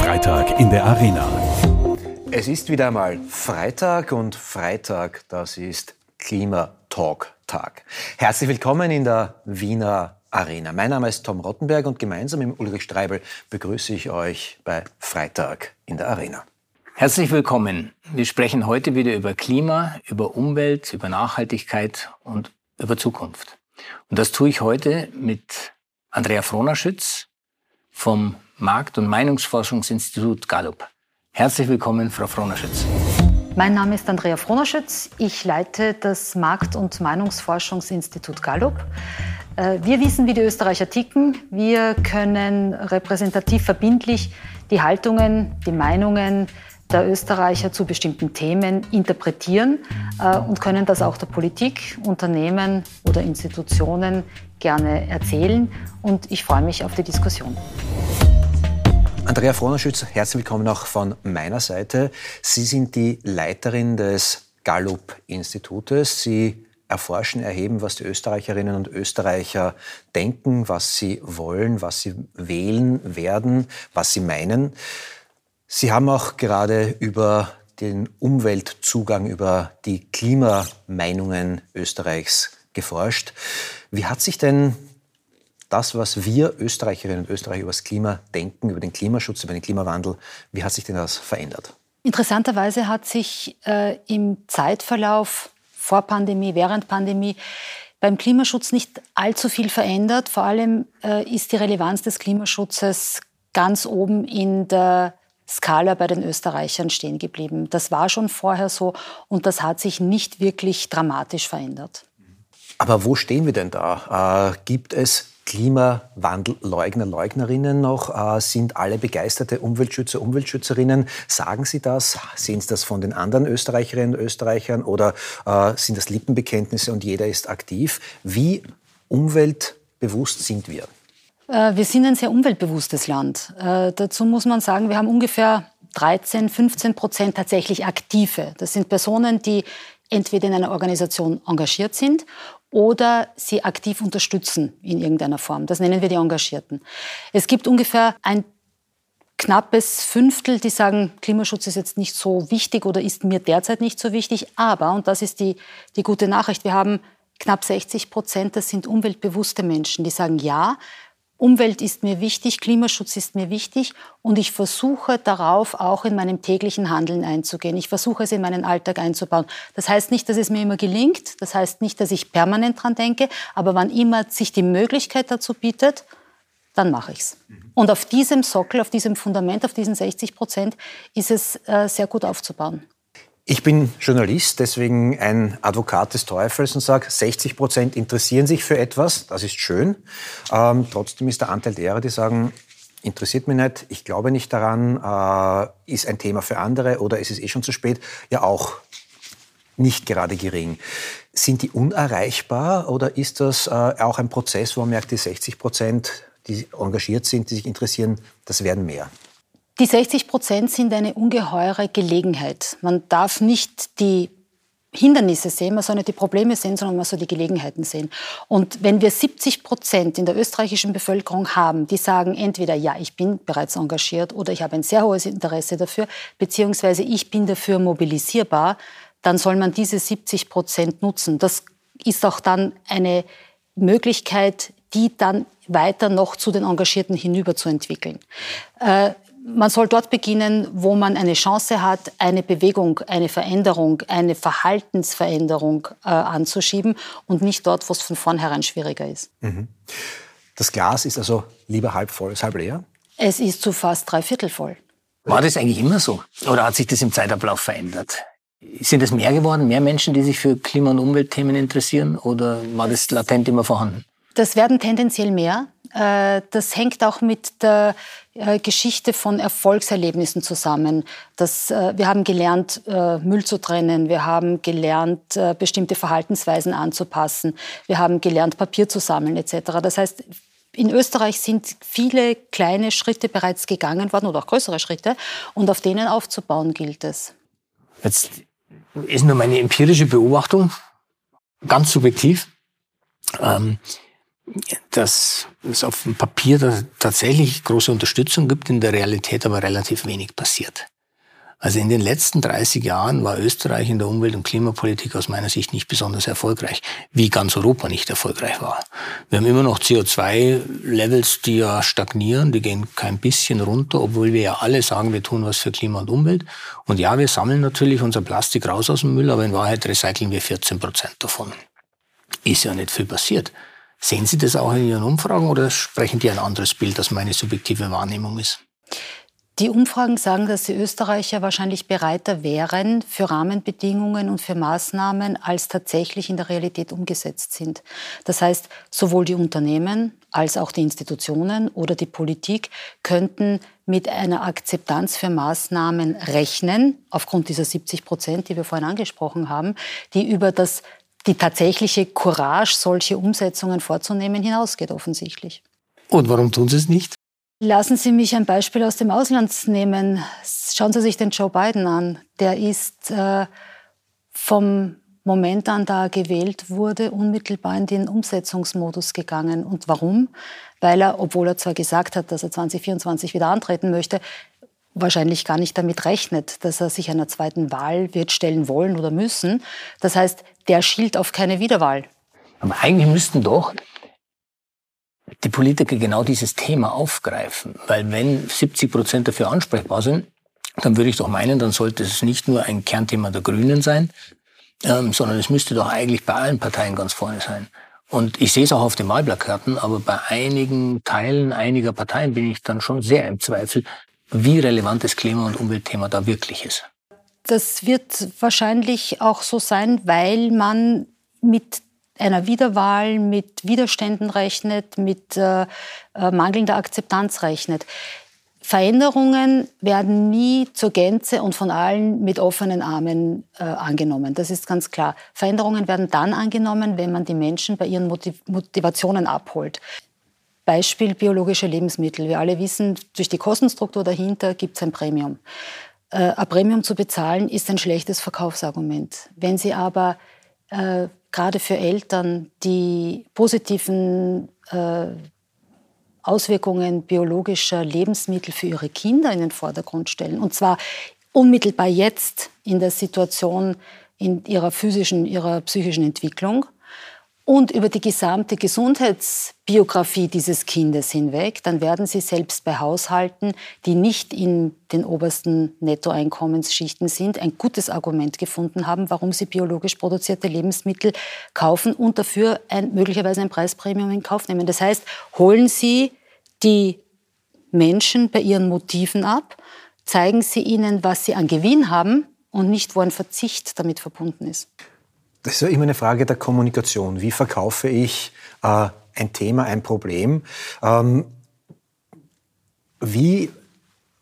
Freitag in der Arena. Es ist wieder mal Freitag und Freitag, das ist Klimatalk-Tag. Herzlich willkommen in der Wiener Arena. Mein Name ist Tom Rottenberg und gemeinsam mit Ulrich Streibel begrüße ich euch bei Freitag in der Arena. Herzlich willkommen. Wir sprechen heute wieder über Klima, über Umwelt, über Nachhaltigkeit und über Zukunft. Und das tue ich heute mit Andrea Frohnerschütz vom Markt- und Meinungsforschungsinstitut Gallup. Herzlich willkommen, Frau Frohnerschütz. Mein Name ist Andrea Frohnerschütz. Ich leite das Markt- und Meinungsforschungsinstitut Gallup. Wir wissen, wie die Österreicher ticken. Wir können repräsentativ verbindlich die Haltungen, die Meinungen der Österreicher zu bestimmten Themen interpretieren und können das auch der Politik, Unternehmen oder Institutionen gerne erzählen. Und ich freue mich auf die Diskussion. Andrea Frohnerschütz, herzlich willkommen auch von meiner Seite. Sie sind die Leiterin des Gallup-Institutes. Sie erforschen, erheben, was die Österreicherinnen und Österreicher denken, was sie wollen, was sie wählen werden, was sie meinen. Sie haben auch gerade über den Umweltzugang, über die Klimameinungen Österreichs geforscht. Wie hat sich denn das, was wir Österreicherinnen und Österreicher über das Klima denken, über den Klimaschutz, über den Klimawandel, wie hat sich denn das verändert? Interessanterweise hat sich im Zeitverlauf vor Pandemie, während Pandemie beim Klimaschutz nicht allzu viel verändert. Vor allem ist die Relevanz des Klimaschutzes ganz oben in der Skala bei den Österreichern stehen geblieben. Das war schon vorher so und das hat sich nicht wirklich dramatisch verändert. Aber wo stehen wir denn da? Gibt es Klimawandelleugner, Leugnerinnen noch? Sind alle begeisterte Umweltschützer, Umweltschützerinnen? Sagen Sie das? Sehen Sie das von den anderen Österreicherinnen und Österreichern? Oder sind das Lippenbekenntnisse und jeder ist aktiv? Wie umweltbewusst sind wir? Wir sind ein sehr umweltbewusstes Land. Dazu muss man sagen, wir haben ungefähr 13-15% tatsächlich Aktive. Das sind Personen, die entweder in einer Organisation engagiert sind oder sie aktiv unterstützen in irgendeiner Form. Das nennen wir die Engagierten. Es gibt ungefähr ein knappes Fünftel, die sagen, Klimaschutz ist jetzt nicht so wichtig oder ist mir derzeit nicht so wichtig. Aber, und das ist die gute Nachricht, wir haben knapp 60%, das sind umweltbewusste Menschen, die sagen, ja, Umwelt ist mir wichtig, Klimaschutz ist mir wichtig und ich versuche darauf auch in meinem täglichen Handeln einzugehen. Ich versuche es in meinen Alltag einzubauen. Das heißt nicht, dass es mir immer gelingt, das heißt nicht, dass ich permanent dran denke, aber wann immer sich die Möglichkeit dazu bietet, dann mache ich es. Und auf diesem Sockel, auf diesem Fundament, auf diesen 60% ist es sehr gut aufzubauen. Ich bin Journalist, deswegen ein Advokat des Teufels und sage, 60% interessieren sich für etwas, das ist schön. Trotzdem ist der Anteil derer, die sagen, interessiert mich nicht, ich glaube nicht daran, ist ein Thema für andere oder ist es eh schon zu spät, ja auch nicht gerade gering. Sind die unerreichbar oder ist das auch ein Prozess, wo man merkt, die 60%, die engagiert sind, die sich interessieren, das werden mehr? Die 60% sind eine ungeheure Gelegenheit. Man darf nicht die Hindernisse sehen, man soll nicht die Probleme sehen, sondern man soll die Gelegenheiten sehen. Und wenn wir 70% in der österreichischen Bevölkerung haben, die sagen entweder, ja, ich bin bereits engagiert oder ich habe ein sehr hohes Interesse dafür, beziehungsweise ich bin dafür mobilisierbar, dann soll man diese 70% nutzen. Das ist auch dann eine Möglichkeit, die dann weiter noch zu den Engagierten hinüber zu entwickeln. Man soll dort beginnen, wo man eine Chance hat, eine Bewegung, eine Veränderung, eine Verhaltensveränderung anzuschieben und nicht dort, wo es von vornherein schwieriger ist. Mhm. Das Glas ist also lieber halb voll als halb leer? Es ist zu fast 3/4 voll. War das eigentlich immer so? Oder hat sich das im Zeitablauf verändert? Sind es mehr geworden, mehr Menschen, die sich für Klima- und Umweltthemen interessieren? Oder war das latent immer vorhanden? Das werden tendenziell mehr. Das hängt auch mit der Geschichte von Erfolgserlebnissen zusammen. Wir haben gelernt, Müll zu trennen. Wir haben gelernt, bestimmte Verhaltensweisen anzupassen. Wir haben gelernt, Papier zu sammeln etc. Das heißt, in Österreich sind viele kleine Schritte bereits gegangen worden oder auch größere Schritte. Und auf denen aufzubauen gilt es. Jetzt ist nur meine empirische Beobachtung, ganz subjektiv. dass es auf dem Papier da tatsächlich große Unterstützung gibt, in der Realität aber relativ wenig passiert. Also in den letzten 30 Jahren war Österreich in der Umwelt- und Klimapolitik aus meiner Sicht nicht besonders erfolgreich, wie ganz Europa nicht erfolgreich war. Wir haben immer noch CO2-Levels, die ja stagnieren, die gehen kein bisschen runter, obwohl wir ja alle sagen, wir tun was für Klima und Umwelt. Und ja, wir sammeln natürlich unser Plastik raus aus dem Müll, aber in Wahrheit recyceln wir 14% davon. Ist ja nicht viel passiert. Sehen Sie das auch in Ihren Umfragen oder sprechen die ein anderes Bild, das meine subjektive Wahrnehmung ist? Die Umfragen sagen, dass die Österreicher wahrscheinlich bereiter wären für Rahmenbedingungen und für Maßnahmen, als tatsächlich in der Realität umgesetzt sind. Das heißt, sowohl die Unternehmen als auch die Institutionen oder die Politik könnten mit einer Akzeptanz für Maßnahmen rechnen, aufgrund dieser 70%, die wir vorhin angesprochen haben, die über die tatsächliche Courage, solche Umsetzungen vorzunehmen, hinausgeht offensichtlich. Und warum tun Sie es nicht? Lassen Sie mich ein Beispiel aus dem Ausland nehmen. Schauen Sie sich den Joe Biden an. Der ist vom Moment an, da er gewählt wurde, unmittelbar in den Umsetzungsmodus gegangen. Und warum? Weil er, obwohl er zwar gesagt hat, dass er 2024 wieder antreten möchte, wahrscheinlich gar nicht damit rechnet, dass er sich einer zweiten Wahl wird stellen wollen oder müssen. Das heißt, der schielt auf keine Wiederwahl. Aber eigentlich müssten doch die Politiker genau dieses Thema aufgreifen. Weil wenn 70% dafür ansprechbar sind, dann würde ich doch meinen, dann sollte es nicht nur ein Kernthema der Grünen sein, sondern es müsste doch eigentlich bei allen Parteien ganz vorne sein. Und ich sehe es auch auf den Wahlplakaten, aber bei einigen Teilen einiger Parteien bin ich dann schon sehr im Zweifel, wie relevant das Klima- und Umweltthema da wirklich ist. Das wird wahrscheinlich auch so sein, weil man mit einer Wiederwahl, mit Widerständen rechnet, mit mangelnder Akzeptanz rechnet. Veränderungen werden nie zur Gänze und von allen mit offenen Armen angenommen. Das ist ganz klar. Veränderungen werden dann angenommen, wenn man die Menschen bei ihren Motivationen abholt. Beispiel biologische Lebensmittel. Wir alle wissen, durch die Kostenstruktur dahinter gibt es ein Premium. Ein Premium zu bezahlen ist ein schlechtes Verkaufsargument. Wenn Sie aber gerade für Eltern die positiven Auswirkungen biologischer Lebensmittel für ihre Kinder in den Vordergrund stellen, und zwar unmittelbar jetzt in der Situation in ihrer physischen, ihrer psychischen Entwicklung und über die gesamte Gesundheitsbiografie dieses Kindes hinweg, dann werden sie selbst bei Haushalten, die nicht in den obersten Nettoeinkommensschichten sind, ein gutes Argument gefunden haben, warum sie biologisch produzierte Lebensmittel kaufen und dafür möglicherweise ein Preispremium in Kauf nehmen. Das heißt, holen Sie die Menschen bei ihren Motiven ab, zeigen Sie ihnen, was sie an Gewinn haben und nicht, wo ein Verzicht damit verbunden ist. Das ist ja immer eine Frage der Kommunikation. Wie verkaufe ich ein Thema, ein Problem? Wie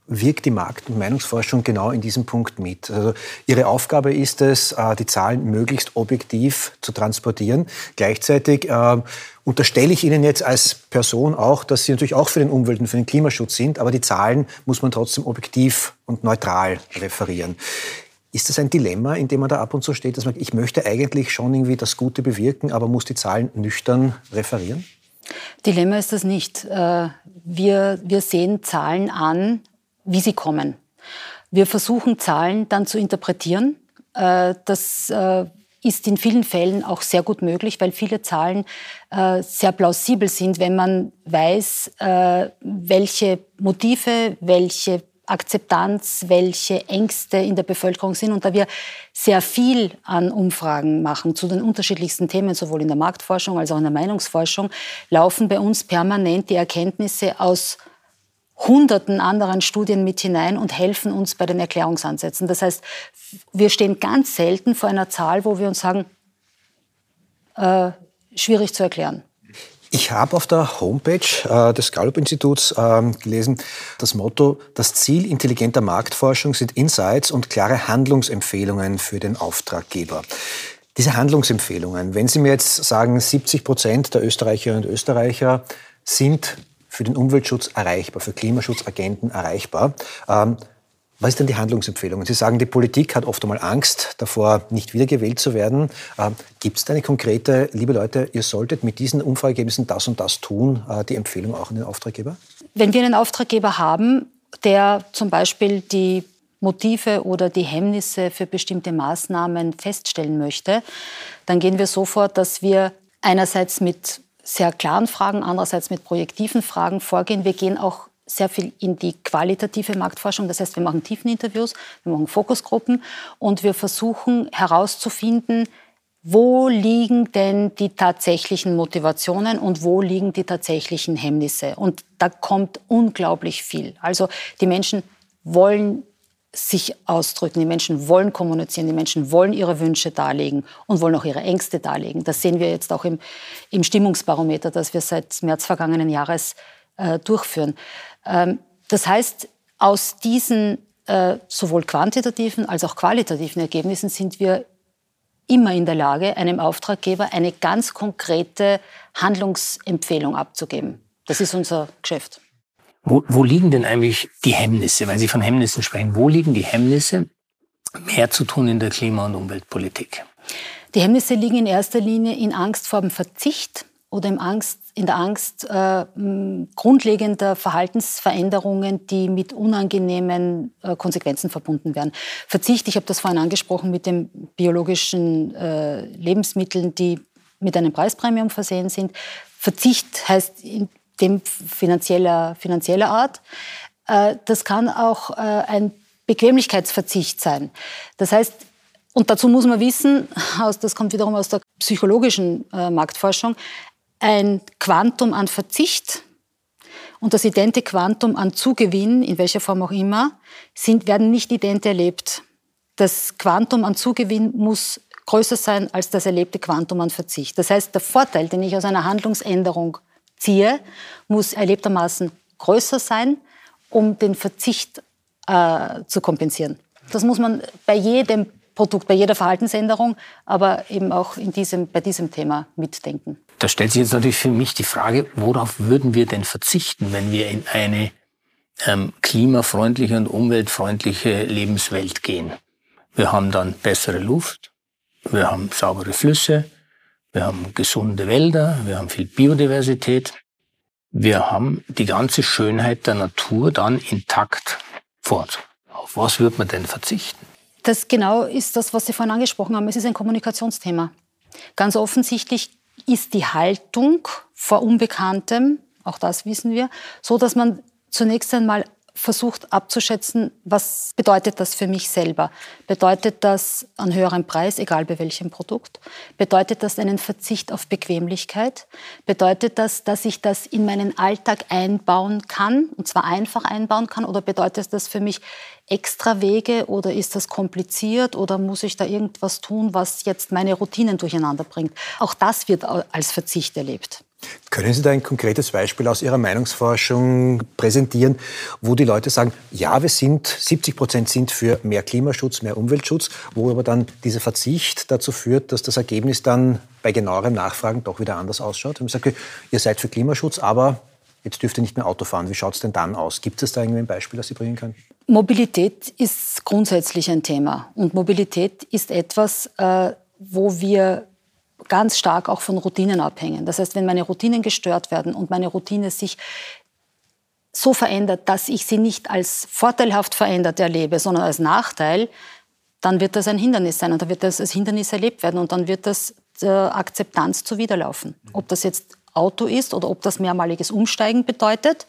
wirkt die Markt- und Meinungsforschung genau in diesem Punkt mit? Also Ihre Aufgabe ist es, die Zahlen möglichst objektiv zu transportieren. Gleichzeitig unterstelle ich Ihnen jetzt als Person auch, dass Sie natürlich auch für den Umwelt- und für den Klimaschutz sind, aber die Zahlen muss man trotzdem objektiv und neutral referieren. Ist das ein Dilemma, in dem man da ab und zu steht, dass man, ich möchte eigentlich schon irgendwie das Gute bewirken, aber muss die Zahlen nüchtern referieren? Dilemma ist das nicht. Wir sehen Zahlen an, wie sie kommen. Wir versuchen, Zahlen dann zu interpretieren. Das ist in vielen Fällen auch sehr gut möglich, weil viele Zahlen sehr plausibel sind, wenn man weiß, welche Motive, welche Akzeptanz, welche Ängste in der Bevölkerung sind. Und da wir sehr viel an Umfragen machen zu den unterschiedlichsten Themen, sowohl in der Marktforschung als auch in der Meinungsforschung, laufen bei uns permanent die Erkenntnisse aus Hunderten anderen Studien mit hinein und helfen uns bei den Erklärungsansätzen. Das heißt, wir stehen ganz selten vor einer Zahl, wo wir uns sagen, schwierig zu erklären. Ich habe auf der Homepage des Gallup-Instituts gelesen, das Motto, das Ziel intelligenter Marktforschung sind Insights und klare Handlungsempfehlungen für den Auftraggeber. Diese Handlungsempfehlungen, wenn Sie mir jetzt sagen, 70% der Österreicherinnen und Österreicher sind für den Umweltschutz erreichbar, für Klimaschutzagenten erreichbar, Was ist denn die Handlungsempfehlung? Sie sagen, die Politik hat oft einmal Angst davor, nicht wiedergewählt zu werden. Gibt es da eine konkrete, liebe Leute, ihr solltet mit diesen Umfrageergebnissen das und das tun, die Empfehlung auch an den Auftraggeber? Wenn wir einen Auftraggeber haben, der zum Beispiel die Motive oder die Hemmnisse für bestimmte Maßnahmen feststellen möchte, dann gehen wir so vor, dass wir einerseits mit sehr klaren Fragen, andererseits mit projektiven Fragen vorgehen. Wir gehen auch sehr viel in die qualitative Marktforschung. Das heißt, wir machen Tiefeninterviews, wir machen Fokusgruppen und wir versuchen herauszufinden, wo liegen denn die tatsächlichen Motivationen und wo liegen die tatsächlichen Hemmnisse. Und da kommt unglaublich viel. Also die Menschen wollen sich ausdrücken, die Menschen wollen kommunizieren, die Menschen wollen ihre Wünsche darlegen und wollen auch ihre Ängste darlegen. Das sehen wir jetzt auch im Stimmungsbarometer, das wir seit März vergangenen Jahres durchführen. Das heißt, aus diesen sowohl quantitativen als auch qualitativen Ergebnissen sind wir immer in der Lage, einem Auftraggeber eine ganz konkrete Handlungsempfehlung abzugeben. Das ist unser Geschäft. Wo liegen denn eigentlich die Hemmnisse, weil Sie von Hemmnissen sprechen? Wo liegen die Hemmnisse, mehr zu tun in der Klima- und Umweltpolitik? Die Hemmnisse liegen in erster Linie in Angst vor dem Verzicht oder in der Angst grundlegender Verhaltensveränderungen, die mit unangenehmen Konsequenzen verbunden werden. Verzicht, ich habe das vorhin angesprochen mit den biologischen Lebensmitteln, die mit einem Preisprämium versehen sind. Verzicht heißt in dem finanzieller Art. Das kann auch ein Bequemlichkeitsverzicht sein. Das heißt, und dazu muss man wissen, das kommt wiederum aus der psychologischen Marktforschung, ein Quantum an Verzicht und das idente Quantum an Zugewinn, in welcher Form auch immer, werden nicht ident erlebt. Das Quantum an Zugewinn muss größer sein als das erlebte Quantum an Verzicht. Das heißt, der Vorteil, den ich aus einer Handlungsänderung ziehe, muss erlebtermaßen größer sein, um den Verzicht zu kompensieren. Das muss man bei jedem Produkt, bei jeder Verhaltensänderung, aber eben auch bei diesem Thema mitdenken. Da stellt sich jetzt natürlich für mich die Frage, worauf würden wir denn verzichten, wenn wir in eine klimafreundliche und umweltfreundliche Lebenswelt gehen? Wir haben dann bessere Luft, wir haben saubere Flüsse, wir haben gesunde Wälder, wir haben viel Biodiversität, wir haben die ganze Schönheit der Natur dann intakt fort. Auf was würde man denn verzichten? Das genau ist das, was Sie vorhin angesprochen haben. Es ist ein Kommunikationsthema. Ganz offensichtlich ist die Haltung vor Unbekanntem, auch das wissen wir, so, dass man zunächst einmal versucht abzuschätzen, was bedeutet das für mich selber? Bedeutet das einen höheren Preis, egal bei welchem Produkt? Bedeutet das einen Verzicht auf Bequemlichkeit? Bedeutet das, dass ich das in meinen Alltag einbauen kann, und zwar einfach einbauen kann? Oder bedeutet das für mich extra Wege oder ist das kompliziert oder muss ich da irgendwas tun, was jetzt meine Routinen durcheinander bringt? Auch das wird als Verzicht erlebt. Können Sie da ein konkretes Beispiel aus Ihrer Meinungsforschung präsentieren, wo die Leute sagen, ja, 70% sind für mehr Klimaschutz, mehr Umweltschutz, wo aber dann dieser Verzicht dazu führt, dass das Ergebnis dann bei genauerem Nachfragen doch wieder anders ausschaut? Und man sagt, okay, ihr seid für Klimaschutz, aber jetzt dürft ihr nicht mehr Auto fahren. Wie schaut es denn dann aus? Gibt es da irgendwie ein Beispiel, das Sie bringen können? Mobilität ist grundsätzlich ein Thema. Und Mobilität ist etwas, wo wir ganz stark auch von Routinen abhängen. Das heißt, wenn meine Routinen gestört werden und meine Routine sich so verändert, dass ich sie nicht als vorteilhaft verändert erlebe, sondern als Nachteil, dann wird das ein Hindernis sein und dann wird das als Hindernis erlebt werden und dann wird das der Akzeptanz zuwiderlaufen. Ob das jetzt Auto ist oder ob das mehrmaliges Umsteigen bedeutet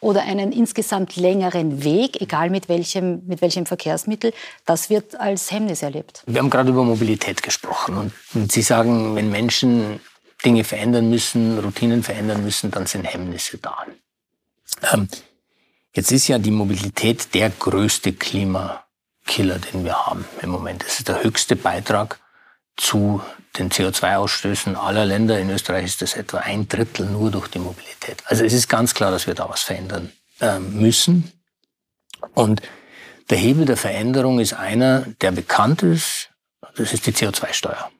oder einen insgesamt längeren Weg, egal mit welchem Verkehrsmittel, das wird als Hemmnis erlebt. Wir haben gerade über Mobilität gesprochen und Sie sagen, wenn Menschen Dinge verändern müssen, Routinen verändern müssen, dann sind Hemmnisse da. Jetzt ist ja die Mobilität der größte Klimakiller, den wir haben im Moment. Das ist der höchste Beitrag zu den CO2-Ausstößen aller Länder. In Österreich ist das etwa 1/3 nur durch die Mobilität. Also es ist ganz klar, dass wir da was verändern müssen. Und der Hebel der Veränderung ist einer, der bekannt ist. Das ist die CO2-Steuer.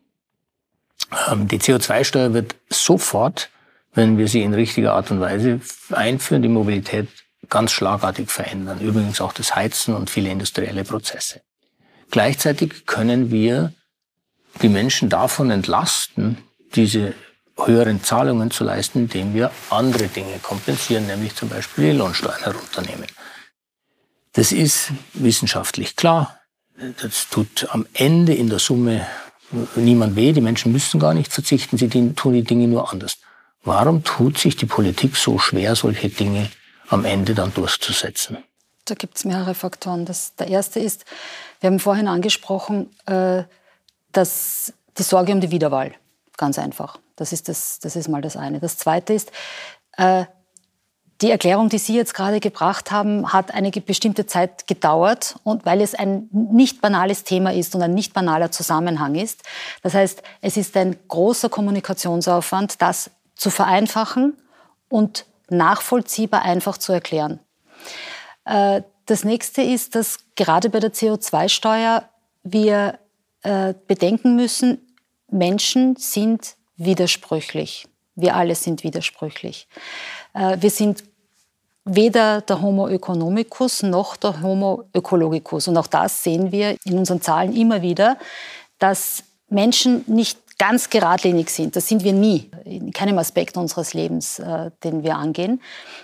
Die CO2-Steuer wird sofort, wenn wir sie in richtiger Art und Weise einführen, die Mobilität ganz schlagartig verändern. Übrigens auch das Heizen und viele industrielle Prozesse. Gleichzeitig können wir die Menschen davon entlasten, diese höheren Zahlungen zu leisten, indem wir andere Dinge kompensieren, nämlich zum Beispiel die Lohnsteuern herunternehmen. Das ist wissenschaftlich klar. Das tut am Ende in der Summe niemand weh. Die Menschen müssen gar nicht verzichten, sie tun die Dinge nur anders. Warum tut sich die Politik so schwer, solche Dinge am Ende dann durchzusetzen? Da gibt es mehrere Faktoren. Der erste ist, wir haben vorhin angesprochen, dass die Sorge um die Wiederwahl, ganz einfach. Das ist mal das eine. Das zweite ist, die Erklärung, die Sie jetzt gerade gebracht haben, hat eine bestimmte Zeit gedauert, und weil es ein nicht banales Thema ist und ein nicht banaler Zusammenhang ist. Das heißt, es ist ein großer Kommunikationsaufwand, das zu vereinfachen und nachvollziehbar einfach zu erklären. Das nächste ist, dass gerade bei der CO2-Steuer wir bedenken müssen, Menschen sind widersprüchlich. Wir alle sind widersprüchlich. Wir sind weder der Homo economicus noch der Homo öcologicus. Und auch das sehen wir in unseren Zahlen immer wieder, dass Menschen nicht ganz geradlinig sind. Das sind wir nie, in keinem Aspekt unseres Lebens, den wir angehen.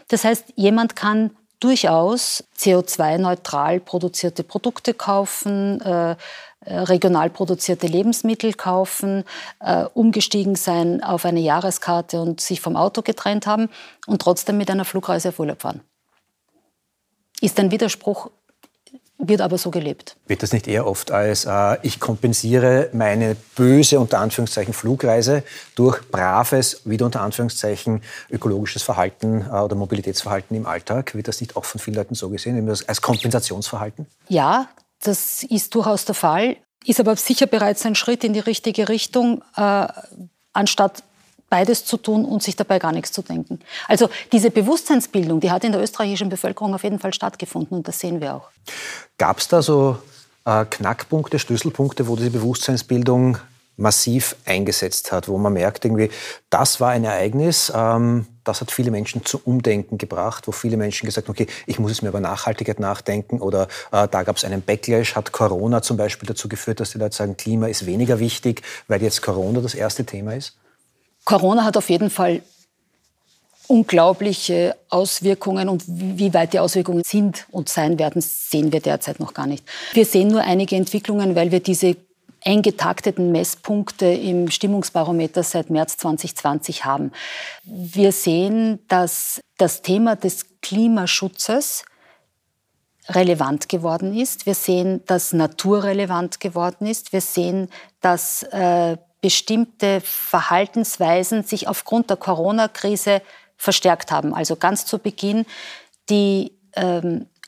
Das heißt, jemand kann durchaus CO2-neutral produzierte Produkte kaufen, regional produzierte Lebensmittel kaufen, umgestiegen sein auf eine Jahreskarte und sich vom Auto getrennt haben und trotzdem mit einer Flugreise auf Urlaub fahren. Ist ein Widerspruch, wird aber so gelebt. Wird das nicht eher oft als, ich kompensiere meine böse, unter Anführungszeichen, Flugreise durch braves, wieder unter Anführungszeichen, ökologisches Verhalten oder Mobilitätsverhalten im Alltag? Wird das nicht auch von vielen Leuten so gesehen, als Kompensationsverhalten? Ja, das ist durchaus der Fall, ist aber sicher bereits ein Schritt in die richtige Richtung, anstatt beides zu tun und sich dabei gar nichts zu denken. Also diese Bewusstseinsbildung, die hat in der österreichischen Bevölkerung auf jeden Fall stattgefunden, und das sehen wir auch. Gab es da so Knackpunkte, Schlüsselpunkte, wo diese Bewusstseinsbildung massiv eingesetzt hat, wo man merkt, irgendwie, das war ein Ereignis, das hat viele Menschen zu Umdenken gebracht, wo viele Menschen gesagt haben, okay, ich muss jetzt mehr über Nachhaltigkeit nachdenken, oder da gab es einen Backlash, hat Corona zum Beispiel dazu geführt, dass die Leute sagen, Klima ist weniger wichtig, weil jetzt Corona das erste Thema ist? Corona hat auf jeden Fall unglaubliche Auswirkungen, und wie weit die Auswirkungen sind und sein werden, sehen wir derzeit noch gar nicht. Wir sehen nur einige Entwicklungen, weil wir diese eng getakteten Messpunkte im Stimmungsbarometer seit März 2020 haben. Wir sehen, dass das Thema des Klimaschutzes relevant geworden ist. Wir sehen, dass Natur relevant geworden ist. Wir sehen, dass bestimmte Verhaltensweisen sich aufgrund der Corona-Krise verstärkt haben. Also ganz zu Beginn die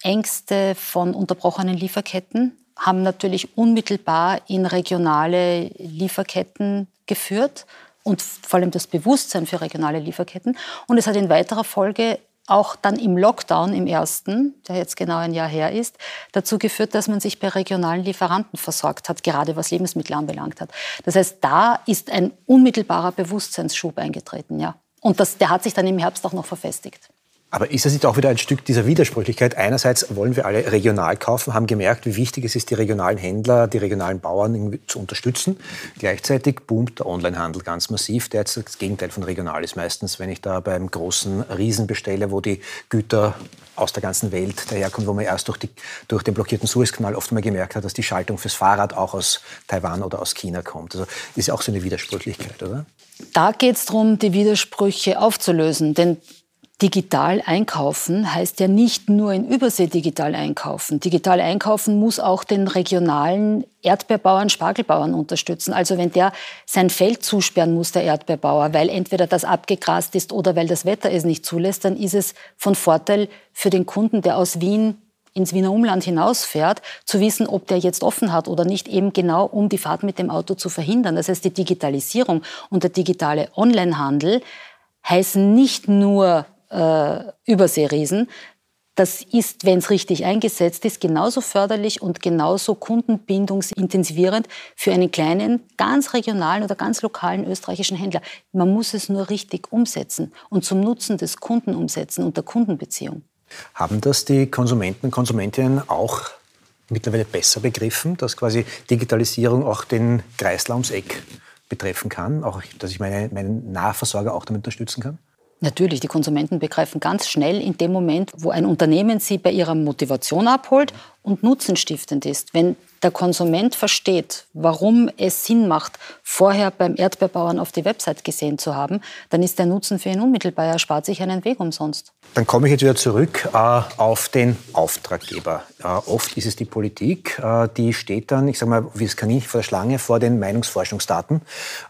Ängste von unterbrochenen Lieferketten haben natürlich unmittelbar in regionale Lieferketten geführt und vor allem das Bewusstsein für regionale Lieferketten. Und es hat in weiterer Folge auch dann im Lockdown, im ersten, der jetzt genau ein Jahr her ist, dazu geführt, dass man sich bei regionalen Lieferanten versorgt hat, gerade was Lebensmittel anbelangt hat. Das heißt, da ist ein unmittelbarer Bewusstseinsschub eingetreten, ja. Und der hat sich dann im Herbst auch noch verfestigt. Aber ist das nicht auch wieder ein Stück dieser Widersprüchlichkeit? Einerseits wollen wir alle regional kaufen, haben gemerkt, wie wichtig es ist, die regionalen Händler, die regionalen Bauern zu unterstützen. Gleichzeitig boomt der Onlinehandel ganz massiv, der jetzt das Gegenteil von regional ist. Meistens, wenn ich da beim großen Riesen bestelle, wo die Güter aus der ganzen Welt daherkommen, wo man erst durch den blockierten Suezkanal oft mal gemerkt hat, dass die Schaltung fürs Fahrrad auch aus Taiwan oder aus China kommt. Also ist ja auch so eine Widersprüchlichkeit, oder? Da geht es darum, die Widersprüche aufzulösen, denn digital einkaufen heißt ja nicht nur in Übersee digital einkaufen. Digital einkaufen muss auch den regionalen Erdbeerbauern, Spargelbauern unterstützen. Also wenn der sein Feld zusperren muss, der Erdbeerbauer, weil entweder das abgegrast ist oder weil das Wetter es nicht zulässt, dann ist es von Vorteil für den Kunden, der aus Wien ins Wiener Umland hinausfährt, zu wissen, ob der jetzt offen hat oder nicht, eben genau um die Fahrt mit dem Auto zu verhindern. Das heißt, die Digitalisierung und der digitale Onlinehandel heißen nicht nur Überseeriesen. Das ist, wenn es richtig eingesetzt ist, genauso förderlich und genauso kundenbindungsintensivierend für einen kleinen, ganz regionalen oder ganz lokalen österreichischen Händler. Man muss es nur richtig umsetzen und zum Nutzen des Kunden umsetzen und der Kundenbeziehung. Haben das die Konsumenten und Konsumentinnen auch mittlerweile besser begriffen, dass quasi Digitalisierung auch den Kreisler ums Eck betreffen kann, auch dass ich meinen Nahversorger auch damit unterstützen kann? Natürlich, die Konsumenten begreifen ganz schnell in dem Moment, wo ein Unternehmen sie bei ihrer Motivation abholt und nutzenstiftend ist. Wenn der Konsument versteht, warum es Sinn macht, vorher beim Erdbeerbauern auf die Website gesehen zu haben, dann ist der Nutzen für ihn unmittelbar, er spart sich einen Weg umsonst. Dann komme ich jetzt wieder zurück auf den Auftraggeber. Oft ist es die Politik, die steht dann, ich sage mal, wie das Kaninchen vor der Schlange, vor den Meinungsforschungsdaten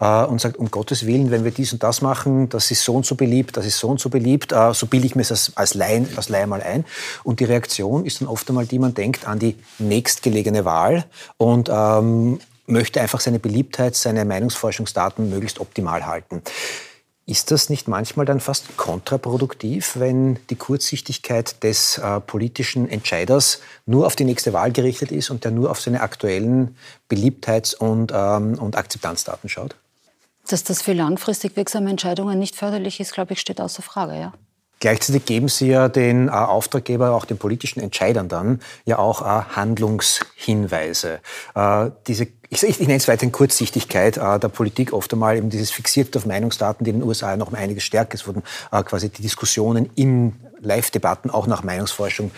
und sagt, um Gottes Willen, wenn wir dies und das machen, das ist so und so beliebt, das ist so und so beliebt, so bilde ich mir es als Laie mal ein. Und die Reaktion ist dann oft einmal die, man denkt an die nächstgelegene Wahl und möchte einfach seine Beliebtheit, seine Meinungsforschungsdaten möglichst optimal halten. Ist das nicht manchmal dann fast kontraproduktiv, wenn die Kurzsichtigkeit des politischen Entscheiders nur auf die nächste Wahl gerichtet ist und der nur auf seine aktuellen Beliebtheits- und Akzeptanzdaten schaut? Dass das für langfristig wirksame Entscheidungen nicht förderlich ist, glaube ich, steht außer Frage, ja. Gleichzeitig geben Sie ja den Auftraggeber, auch den politischen Entscheidern dann, ja auch Handlungshinweise. Ich nenne es weiterhin Kurzsichtigkeit der Politik, oft einmal eben dieses fixiert auf Meinungsdaten, die in den USA noch um einiges stärker ist, wurden quasi die Diskussionen in Live-Debatten, auch nach Meinungsforschung,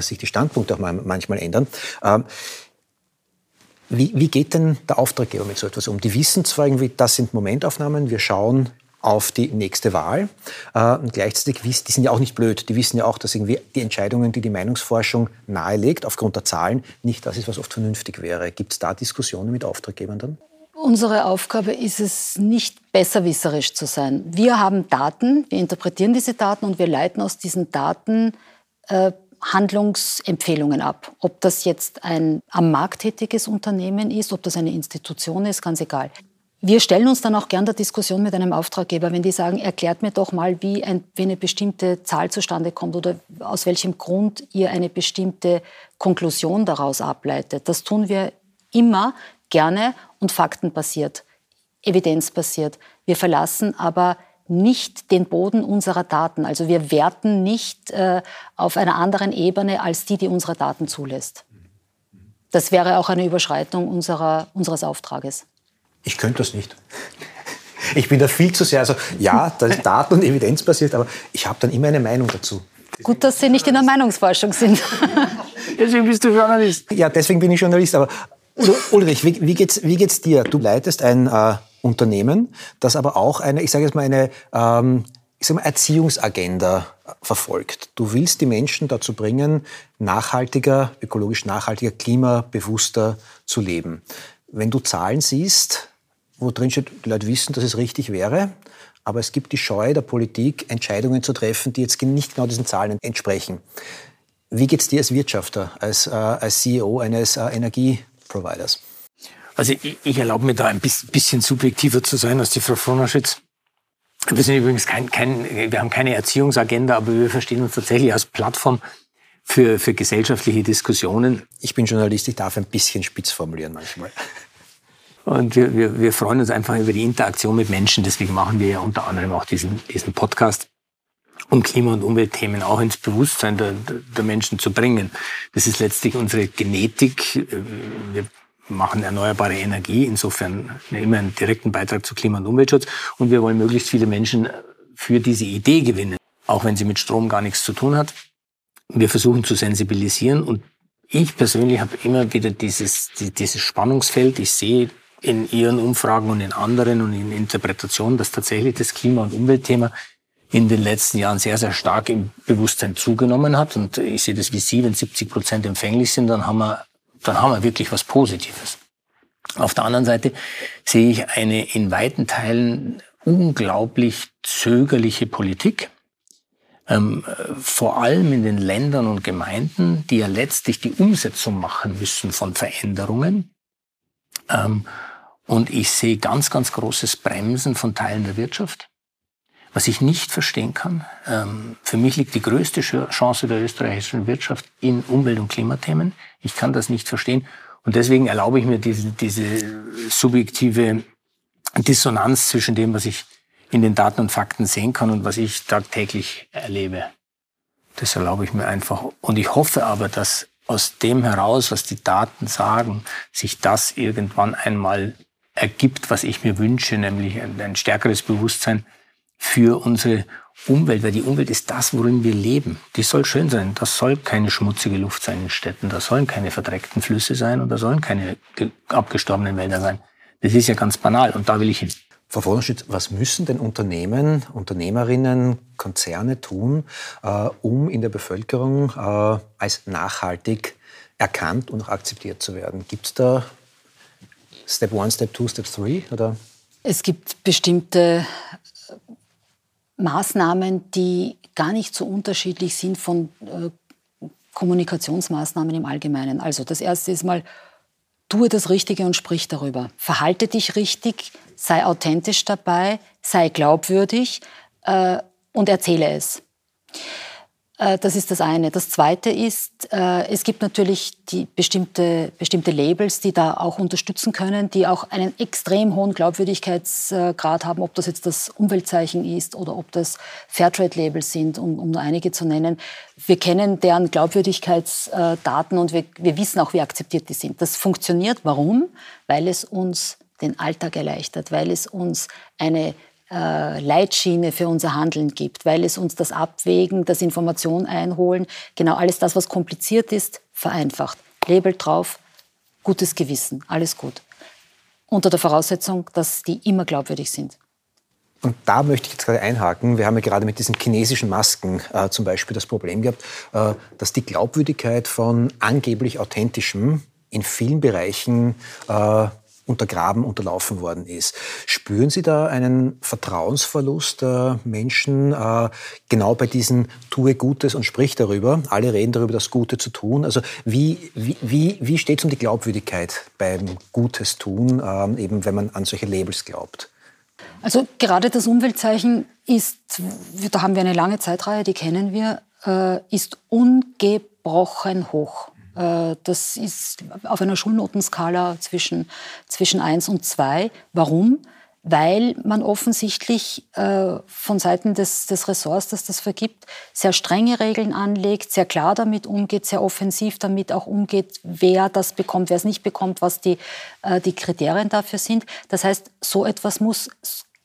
sich die Standpunkte auch manchmal ändern. Wie geht denn der Auftraggeber mit so etwas um? Die wissen zwar irgendwie, das sind Momentaufnahmen, wir schauen auf die nächste Wahl. Und gleichzeitig, die sind ja auch nicht blöd, die wissen ja auch, dass irgendwie die Entscheidungen, die die Meinungsforschung nahelegt, aufgrund der Zahlen, nicht das ist, was oft vernünftig wäre. Gibt es da Diskussionen mit Auftraggebern dann? Unsere Aufgabe ist es, nicht besserwisserisch zu sein. Wir haben Daten, wir interpretieren diese Daten und wir leiten aus diesen Daten Handlungsempfehlungen ab. Ob das jetzt ein am Markt tätiges Unternehmen ist, ob das eine Institution ist, ganz egal. Wir stellen uns dann auch gern der Diskussion mit einem Auftraggeber, wenn die sagen, erklärt mir doch mal, wie eine bestimmte Zahl zustande kommt oder aus welchem Grund ihr eine bestimmte Konklusion daraus ableitet. Das tun wir immer gerne und faktenbasiert, evidenzbasiert. Wir verlassen aber nicht den Boden unserer Daten. Also wir werten nicht auf einer anderen Ebene als die unsere Daten zulässt. Das wäre auch eine Überschreitung unseres Auftrages. Ich könnte das nicht. Ich bin da viel zu sehr, also ja, das ist daten- und evidenzbasiert, aber ich habe dann immer eine Meinung dazu. Gut, dass Sie nicht in der Meinungsforschung sind. Deswegen bist du Journalist. Ja, deswegen bin ich Journalist. Aber Ulrich, wie geht's dir? Du leitest ein Unternehmen, das aber auch eine Erziehungsagenda verfolgt. Du willst die Menschen dazu bringen, ökologisch nachhaltiger, klimabewusster zu leben. Wenn du Zahlen siehst, wo drin steht, die Leute wissen, dass es richtig wäre, aber es gibt die Scheu der Politik, Entscheidungen zu treffen, die jetzt nicht genau diesen Zahlen entsprechen. Wie geht es dir als Wirtschafter, als CEO eines Energieproviders? Also ich erlaube mir da ein bisschen subjektiver zu sein als die Frau Frohnerschütz. Wir sind übrigens wir haben keine Erziehungsagenda, aber wir verstehen uns tatsächlich als Plattform für gesellschaftliche Diskussionen. Ich bin Journalist, ich darf ein bisschen spitz formulieren manchmal. Und wir freuen uns einfach über die Interaktion mit Menschen. Deswegen machen wir ja unter anderem auch diesen Podcast, um Klima- und Umweltthemen auch ins Bewusstsein der Menschen zu bringen. Das ist letztlich unsere Genetik. Wir machen erneuerbare Energie, insofern immer einen direkten Beitrag zu Klima- und Umweltschutz. Und wir wollen möglichst viele Menschen für diese Idee gewinnen, auch wenn sie mit Strom gar nichts zu tun hat. Wir versuchen zu sensibilisieren. Und ich persönlich habe immer wieder dieses Spannungsfeld. Ich sehe in Ihren Umfragen und in anderen und in Interpretationen, dass tatsächlich das Klima- und Umweltthema in den letzten Jahren sehr, sehr stark im Bewusstsein zugenommen hat. Und ich sehe das wie Sie, wenn 70% empfänglich sind, dann haben wir wirklich was Positives. Auf der anderen Seite sehe ich eine in weiten Teilen unglaublich zögerliche Politik. Vor allem in den Ländern und Gemeinden, die ja letztlich die Umsetzung machen müssen von Veränderungen. Und ich sehe ganz, ganz großes Bremsen von Teilen der Wirtschaft, was ich nicht verstehen kann. Für mich liegt die größte Chance der österreichischen Wirtschaft in Umwelt- und Klimathemen. Ich kann das nicht verstehen. Und deswegen erlaube ich mir diese subjektive Dissonanz zwischen dem, was ich in den Daten und Fakten sehen kann und was ich tagtäglich erlebe. Das erlaube ich mir einfach. Und ich hoffe aber, dass aus dem heraus, was die Daten sagen, sich das irgendwann einmal ergibt, was ich mir wünsche, nämlich ein stärkeres Bewusstsein für unsere Umwelt, weil die Umwelt ist das, worin wir leben. Die soll schön sein. Das soll keine schmutzige Luft sein in Städten. Da sollen keine verdreckten Flüsse sein und da sollen keine abgestorbenen Wälder sein. Das ist ja ganz banal und da will ich hin. Frau Frohnerschütz, was müssen denn Unternehmen, Unternehmerinnen, Konzerne tun, um in der Bevölkerung als nachhaltig erkannt und auch akzeptiert zu werden? Gibt es da Step 1, Step 2, Step 3? Oder? Es gibt bestimmte Maßnahmen, die gar nicht so unterschiedlich sind von Kommunikationsmaßnahmen im Allgemeinen. Also das Erste ist mal, tue das Richtige und sprich darüber. Verhalte dich richtig, sei authentisch dabei, sei glaubwürdig und erzähle es. Das ist das eine. Das zweite ist, es gibt natürlich die bestimmte Labels, die da auch unterstützen können, die auch einen extrem hohen Glaubwürdigkeitsgrad haben, ob das jetzt das Umweltzeichen ist oder ob das Fairtrade-Labels sind, um nur einige zu nennen. Wir kennen deren Glaubwürdigkeitsdaten und wir wissen auch, wie akzeptiert die sind. Das funktioniert. Warum? Weil es uns den Alltag erleichtert, weil es uns eine Leitschiene für unser Handeln gibt, weil es uns das Abwägen, das Information einholen, genau alles das, was kompliziert ist, vereinfacht. Label drauf, gutes Gewissen, alles gut. Unter der Voraussetzung, dass die immer glaubwürdig sind. Und da möchte ich jetzt gerade einhaken. Wir haben ja gerade mit diesen chinesischen Masken zum Beispiel das Problem gehabt, dass die Glaubwürdigkeit von angeblich Authentischem in vielen Bereichen unterlaufen worden ist. Spüren Sie da einen Vertrauensverlust der Menschen, genau bei diesen tue Gutes und sprich darüber? Alle reden darüber, das Gute zu tun. Also wie steht es um die Glaubwürdigkeit beim Gutes tun, eben wenn man an solche Labels glaubt? Also gerade das Umweltzeichen ist, da haben wir eine lange Zeitreihe, die kennen wir, ist ungebrochen hoch. Das ist auf einer Schulnotenskala zwischen 1 und 2. Warum? Weil man offensichtlich von Seiten des Ressorts, das das vergibt, sehr strenge Regeln anlegt, sehr klar damit umgeht, sehr offensiv damit auch umgeht, wer das bekommt, wer es nicht bekommt, was die Kriterien dafür sind. Das heißt, so etwas muss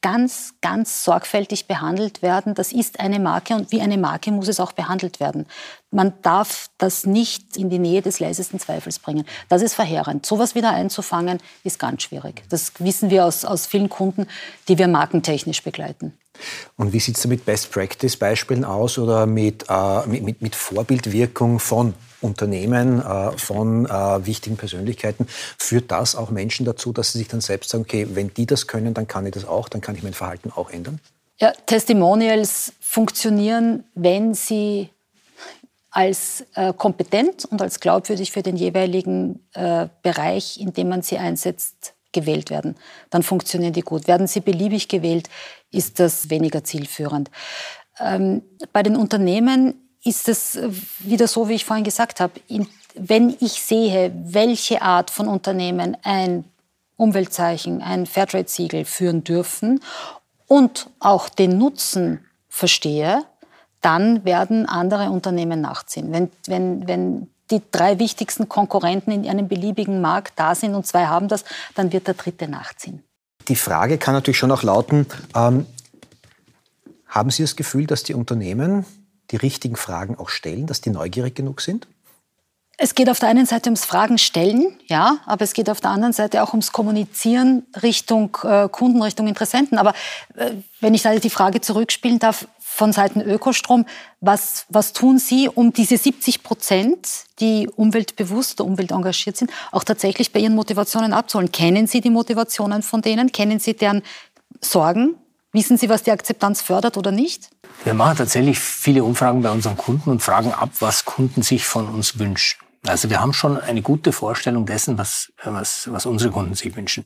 ganz, ganz sorgfältig behandelt werden. Das ist eine Marke und wie eine Marke muss es auch behandelt werden. Man darf das nicht in die Nähe des leisesten Zweifels bringen. Das ist verheerend. Sowas wieder einzufangen, ist ganz schwierig. Das wissen wir aus vielen Kunden, die wir markentechnisch begleiten. Und wie sieht es mit Best-Practice-Beispielen aus oder mit Vorbildwirkung von Unternehmen, von wichtigen Persönlichkeiten? Führt das auch Menschen dazu, dass sie sich dann selbst sagen, okay, wenn die das können, dann kann ich das auch, dann kann ich mein Verhalten auch ändern? Ja, Testimonials funktionieren, wenn sie als kompetent und als glaubwürdig für den jeweiligen Bereich, in dem man sie einsetzt, gewählt werden. Dann funktionieren die gut. Werden sie beliebig gewählt, ist das weniger zielführend. Bei den Unternehmen ist es wieder so, wie ich vorhin gesagt habe. Wenn ich sehe, welche Art von Unternehmen ein Umweltzeichen, ein Fairtrade-Siegel führen dürfen und auch den Nutzen verstehe, dann werden andere Unternehmen nachziehen. Wenn die drei wichtigsten Konkurrenten in einem beliebigen Markt da sind und zwei haben das, dann wird der dritte nachziehen. Die Frage kann natürlich schon auch lauten, haben Sie das Gefühl, dass die Unternehmen die richtigen Fragen auch stellen, dass die neugierig genug sind? Es geht auf der einen Seite ums Fragen stellen, ja, aber es geht auf der anderen Seite auch ums Kommunizieren Richtung Kunden, Richtung Interessenten. Aber wenn ich die Frage zurückspielen darf, von Seiten Ökostrom, was tun Sie, um diese 70%, die umweltbewusst oder umweltengagiert sind, auch tatsächlich bei ihren Motivationen abzuholen? Kennen Sie die Motivationen von denen? Kennen Sie deren Sorgen? Wissen Sie, was die Akzeptanz fördert oder nicht? Wir machen tatsächlich viele Umfragen bei unseren Kunden und fragen ab, was Kunden sich von uns wünschen. Also wir haben schon eine gute Vorstellung dessen, was unsere Kunden sich wünschen.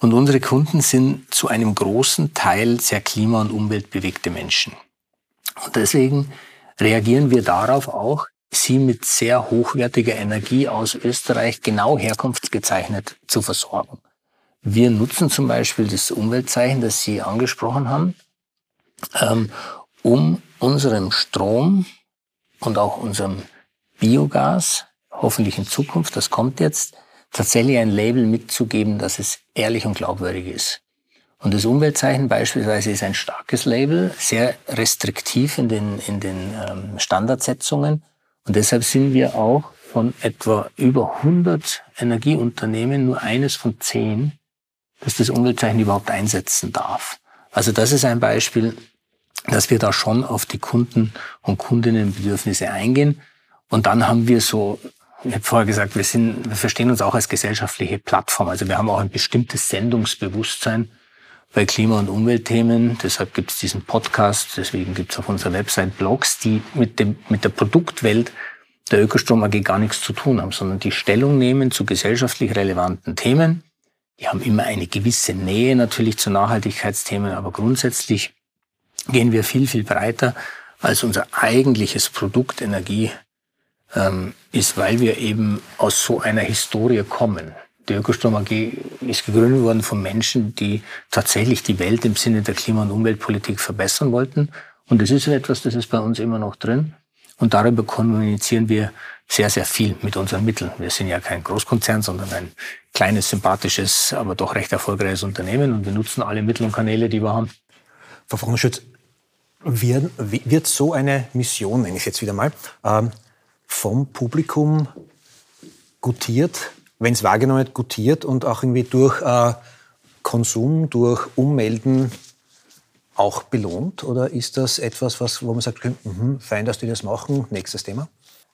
Und unsere Kunden sind zu einem großen Teil sehr klima- und umweltbewegte Menschen. Und deswegen reagieren wir darauf auch, sie mit sehr hochwertiger Energie aus Österreich genau herkunftsgezeichnet zu versorgen. Wir nutzen zum Beispiel das Umweltzeichen, das Sie angesprochen haben, um unserem Strom und auch unserem Biogas, hoffentlich in Zukunft, das kommt jetzt, tatsächlich ein Label mitzugeben, dass es ehrlich und glaubwürdig ist. Und das Umweltzeichen beispielsweise ist ein starkes Label, sehr restriktiv in den Standardsetzungen. Und deshalb sind wir auch von etwa über 100 Energieunternehmen nur eines von 10, dass das Umweltzeichen überhaupt einsetzen darf. Also das ist ein Beispiel, dass wir da schon auf die Kunden- und Kundinnenbedürfnisse eingehen. Und dann haben wir so, ich habe vorher gesagt, wir verstehen uns auch als gesellschaftliche Plattform. Also wir haben auch ein bestimmtes Sendungsbewusstsein bei Klima- und Umweltthemen. Deshalb gibt es diesen Podcast, deswegen gibt es auf unserer Website Blogs, die mit der Produktwelt der Ökostrom AG gar nichts zu tun haben, sondern die Stellung nehmen zu gesellschaftlich relevanten Themen. Die haben immer eine gewisse Nähe natürlich zu Nachhaltigkeitsthemen, aber grundsätzlich gehen wir viel, viel breiter als unser eigentliches Produkt Energie ist, weil wir eben aus so einer Historie kommen. Die Ökostrom AG ist gegründet worden von Menschen, die tatsächlich die Welt im Sinne der Klima- und Umweltpolitik verbessern wollten. Und das ist etwas, das ist bei uns immer noch drin. Und darüber kommunizieren wir sehr, sehr viel mit unseren Mitteln. Wir sind ja kein Großkonzern, sondern ein kleines, sympathisches, aber doch recht erfolgreiches Unternehmen. Und wir nutzen alle Mittel und Kanäle, die wir haben. Frau Frohnerschütz, wird so eine Mission, nenne ich es jetzt wieder mal, vom Publikum gutiert, wenn es wahrgenommen wird, gutiert und auch irgendwie durch Konsum, durch Ummelden auch belohnt? Oder ist das etwas, wo man sagt, fein, dass die das machen, nächstes Thema?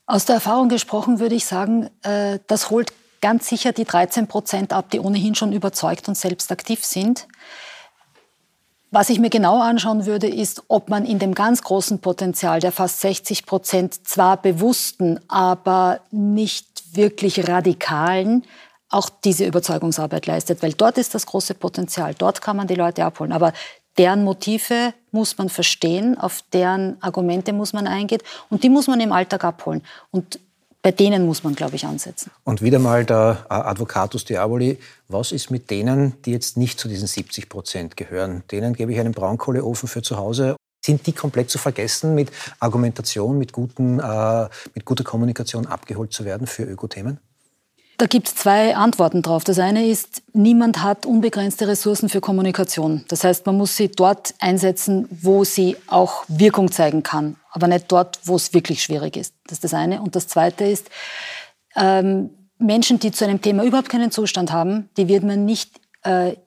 Aus der Erfahrung gesprochen würde ich sagen, das holt ganz sicher die 13% ab, die ohnehin schon überzeugt und selbst aktiv sind. Was ich mir genau anschauen würde, ist, ob man in dem ganz großen Potenzial der fast 60% zwar bewussten, aber nicht wirklich radikalen auch diese Überzeugungsarbeit leistet, weil dort ist das große Potenzial, dort kann man die Leute abholen, aber deren Motive muss man verstehen, auf deren Argumente muss man eingehen und die muss man im Alltag abholen und bei denen muss man, glaube ich, ansetzen. Und wieder mal der Advocatus Diaboli, was ist mit denen, die jetzt nicht zu diesen 70% gehören? Denen gebe ich einen Braunkohleofen für zu Hause. Sind die komplett zu vergessen, mit Argumentation, mit guter Kommunikation abgeholt zu werden für Ökothemen? Da gibt es zwei Antworten drauf. Das eine ist, niemand hat unbegrenzte Ressourcen für Kommunikation. Das heißt, man muss sie dort einsetzen, wo sie auch Wirkung zeigen kann, aber nicht dort, wo es wirklich schwierig ist. Das ist das eine. Und das zweite ist, Menschen, die zu einem Thema überhaupt keinen Zustand haben, die wird man nicht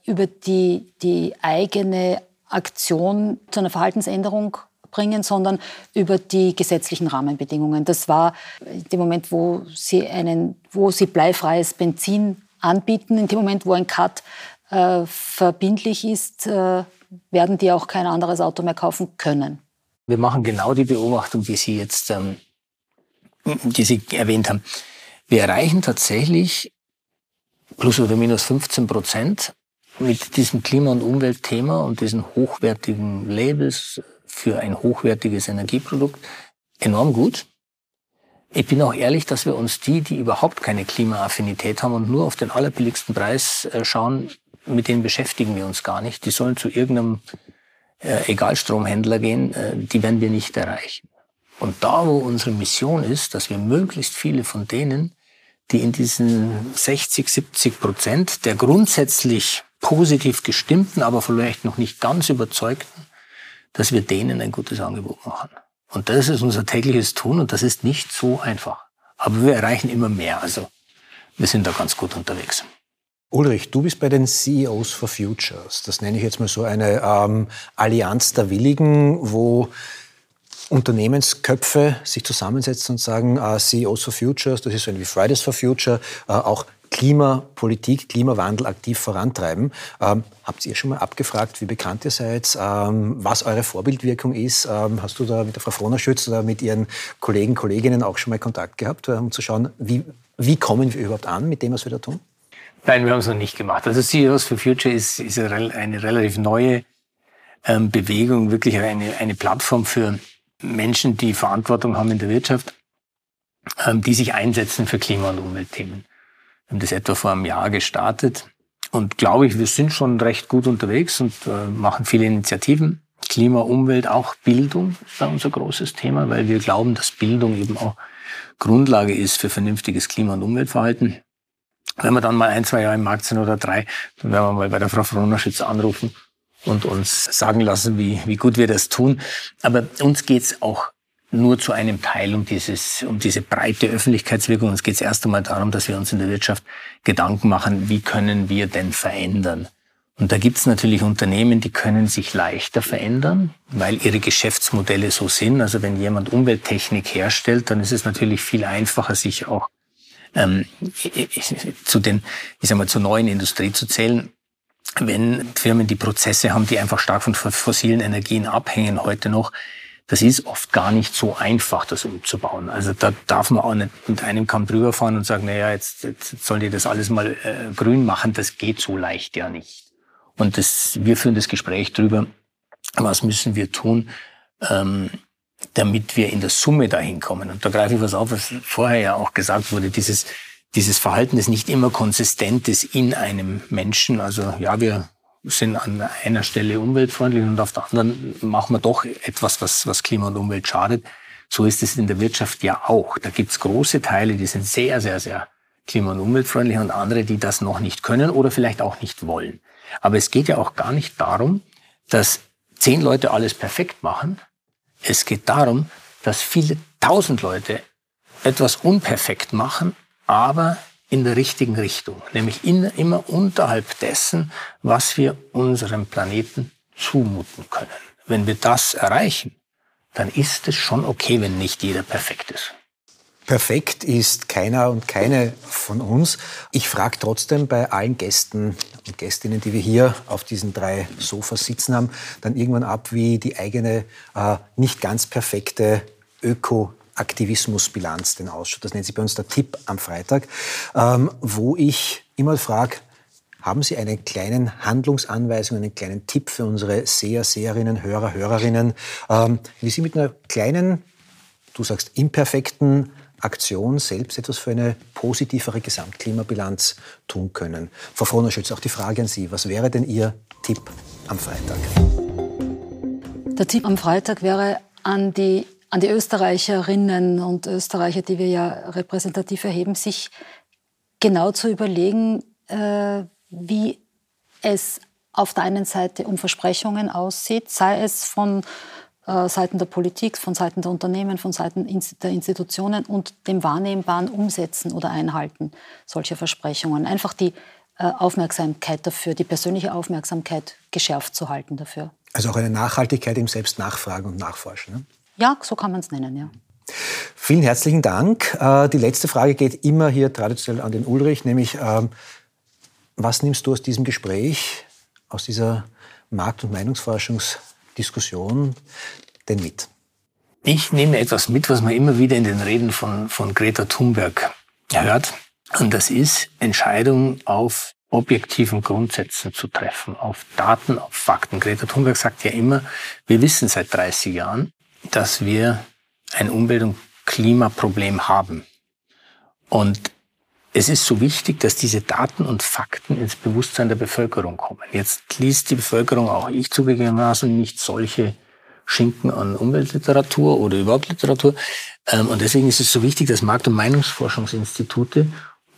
über die eigene Aktion zu einer Verhaltensänderung bringen, sondern über die gesetzlichen Rahmenbedingungen. Das war in dem Moment, wo sie bleifreies Benzin anbieten, in dem Moment, wo ein Cut verbindlich ist, werden die auch kein anderes Auto mehr kaufen können. Wir machen genau die Beobachtung, die Sie jetzt die Sie erwähnt haben. Wir erreichen tatsächlich plus oder minus 15% mit diesem Klima- und Umweltthema und diesen hochwertigen Labels für ein hochwertiges Energieprodukt enorm gut. Ich bin auch ehrlich, dass wir uns die überhaupt keine Klimaaffinität haben und nur auf den allerbilligsten Preis schauen, mit denen beschäftigen wir uns gar nicht. Die sollen zu irgendeinem Egalstromhändler gehen, die werden wir nicht erreichen. Und da, wo unsere Mission ist, dass wir möglichst viele von denen, die in diesen 60-70% der grundsätzlich positiv gestimmten, aber vielleicht noch nicht ganz überzeugten, dass wir denen ein gutes Angebot machen. Und das ist unser tägliches Tun und das ist nicht so einfach. Aber wir erreichen immer mehr, also wir sind da ganz gut unterwegs. Ulrich, du bist bei den CEOs for Futures. Das nenne ich jetzt mal so eine Allianz der Willigen, wo Unternehmensköpfe sich zusammensetzen und sagen, CEOs for Futures, das ist so wie Fridays for Future, auch Klimapolitik, Klimawandel aktiv vorantreiben. Habt ihr schon mal abgefragt, wie bekannt ihr seid, was eure Vorbildwirkung ist? Hast du da mit der Frau Frohnerschütz oder mit ihren Kollegen, Kolleginnen auch schon mal Kontakt gehabt, um zu schauen, wie kommen wir überhaupt an mit dem, was wir da tun? Nein, wir haben es noch nicht gemacht. Also CEOs for Future ist eine relativ neue Bewegung, wirklich eine Plattform für Menschen, die Verantwortung haben in der Wirtschaft, die sich einsetzen für Klima- und Umweltthemen. Wir haben das etwa vor einem Jahr gestartet und glaube ich, wir sind schon recht gut unterwegs und machen viele Initiativen. Klima, Umwelt, auch Bildung ist da unser großes Thema, weil wir glauben, dass Bildung eben auch Grundlage ist für vernünftiges Klima- und Umweltverhalten. Wenn wir dann mal 1, 2 Jahre im Markt sind oder 3, dann werden wir mal bei der Frau Frohnerschütz anrufen und uns sagen lassen, wie gut wir das tun. Aber uns geht's auch nur zu einem Teil um diese breite Öffentlichkeitswirkung. Uns geht's erst einmal darum, dass wir uns in der Wirtschaft Gedanken machen, wie können wir denn verändern? Und da gibt's natürlich Unternehmen, die können sich leichter verändern, weil ihre Geschäftsmodelle so sind. Also wenn jemand Umwelttechnik herstellt, dann ist es natürlich viel einfacher, sich auch zur neuen Industrie zu zählen. Wenn Firmen die Prozesse haben, die einfach stark von fossilen Energien abhängen heute noch, das ist oft gar nicht so einfach, das umzubauen. Also da darf man auch nicht mit einem Kamm drüber fahren und sagen, naja, jetzt sollen die das alles mal grün machen. Das geht so leicht ja nicht. Und wir führen das Gespräch drüber, was müssen wir tun, damit wir in der Summe dahin kommen. Und da greife ich was auf, was vorher ja auch gesagt wurde, dieses Verhalten ist nicht immer konsistent ist in einem Menschen. Also ja, wir sind an einer Stelle umweltfreundlich und auf der anderen machen wir doch etwas, was Klima und Umwelt schadet. So ist es in der Wirtschaft ja auch. Da gibt's große Teile, die sind sehr, sehr, sehr klima- und umweltfreundlich und andere, die das noch nicht können oder vielleicht auch nicht wollen. Aber es geht ja auch gar nicht darum, dass 10 Leute alles perfekt machen. Es geht darum, dass viele 1000 Leute etwas unperfekt machen, aber in der richtigen Richtung, nämlich immer unterhalb dessen, was wir unserem Planeten zumuten können. Wenn wir das erreichen, dann ist es schon okay, wenn nicht jeder perfekt ist. Perfekt ist keiner und keine von uns. Ich frage trotzdem bei allen Gästen und Gästinnen, die wir hier auf diesen 3 Sofas sitzen haben, dann irgendwann ab, wie die eigene nicht ganz perfekte Öko-Aktivismus-Bilanz denn ausschaut. Das nennt sich bei uns der Tipp am Freitag, wo ich immer frage, haben Sie einen kleinen Handlungsanweisung, einen kleinen Tipp für unsere Seher, Seherinnen, Hörer, Hörerinnen, wie Sie mit einer kleinen, du sagst imperfekten Aktion selbst etwas für eine positivere Gesamtklimabilanz tun können. Frau Frohnerschütz, auch die Frage an Sie. Was wäre denn Ihr Tipp am Freitag? Der Tipp am Freitag wäre an die Österreicherinnen und Österreicher, die wir ja repräsentativ erheben, sich genau zu überlegen, wie es auf der einen Seite um Versprechungen aussieht, sei es von Seiten der Politik, von Seiten der Unternehmen, von Seiten der Institutionen und dem wahrnehmbaren Umsetzen oder Einhalten solcher Versprechungen. Einfach die Aufmerksamkeit dafür, die persönliche Aufmerksamkeit geschärft zu halten dafür. Also auch eine Nachhaltigkeit im Selbstnachfragen und Nachforschen, ne? Ja, so kann man es nennen, ja. Vielen herzlichen Dank. Die letzte Frage geht immer hier traditionell an den Ulrich, nämlich was nimmst du aus diesem Gespräch, aus dieser Markt- und Meinungsforschungsdiskussion denn mit? Ich nehme etwas mit, was man immer wieder in den Reden von Greta Thunberg hört. Und das ist, Entscheidungen auf objektiven Grundsätzen zu treffen, auf Daten, auf Fakten. Greta Thunberg sagt ja immer, wir wissen seit 30 Jahren, dass wir ein Umwelt- und Klimaproblem haben. Und es ist so wichtig, dass diese Daten und Fakten ins Bewusstsein der Bevölkerung kommen. Jetzt liest die Bevölkerung, auch ich zugegebenermaßen, nicht solche Schinken an Umweltliteratur oder überhaupt Literatur. Und deswegen ist es so wichtig, dass Markt- und Meinungsforschungsinstitute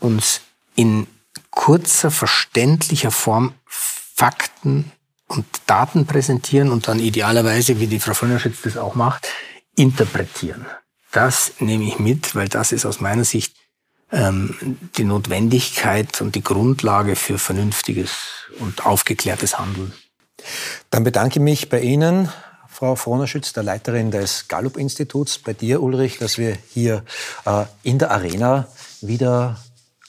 uns in kurzer, verständlicher Form Fakten und Daten präsentieren und dann idealerweise, wie die Frau Frohnerschütz das auch macht, interpretieren. Das nehme ich mit, weil das ist aus meiner Sicht die Notwendigkeit und die Grundlage für vernünftiges und aufgeklärtes Handeln. Dann bedanke ich mich bei Ihnen, Frau Frohnerschütz, der Leiterin des Gallup-Instituts, bei dir, Ulrich, dass wir hier in der Arena wieder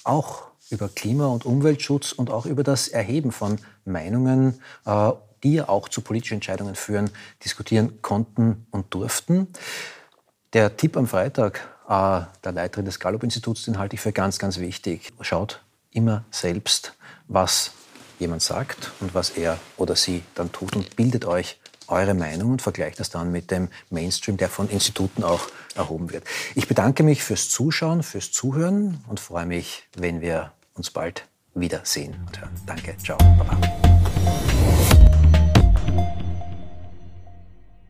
auch über Klima- und Umweltschutz und auch über das Erheben von Meinungen, die ja auch zu politischen Entscheidungen führen, diskutieren konnten und durften. Der Tipp am Freitag der Leiterin des Gallup-Instituts, den halte ich für ganz, ganz wichtig. Schaut immer selbst, was jemand sagt und was er oder sie dann tut und bildet euch eure Meinung und vergleicht das dann mit dem Mainstream, der von Instituten auch erhoben wird. Ich bedanke mich fürs Zuschauen, fürs Zuhören und freue mich, wenn wir uns bald wiedersehen und hören. Danke, ciao, baba.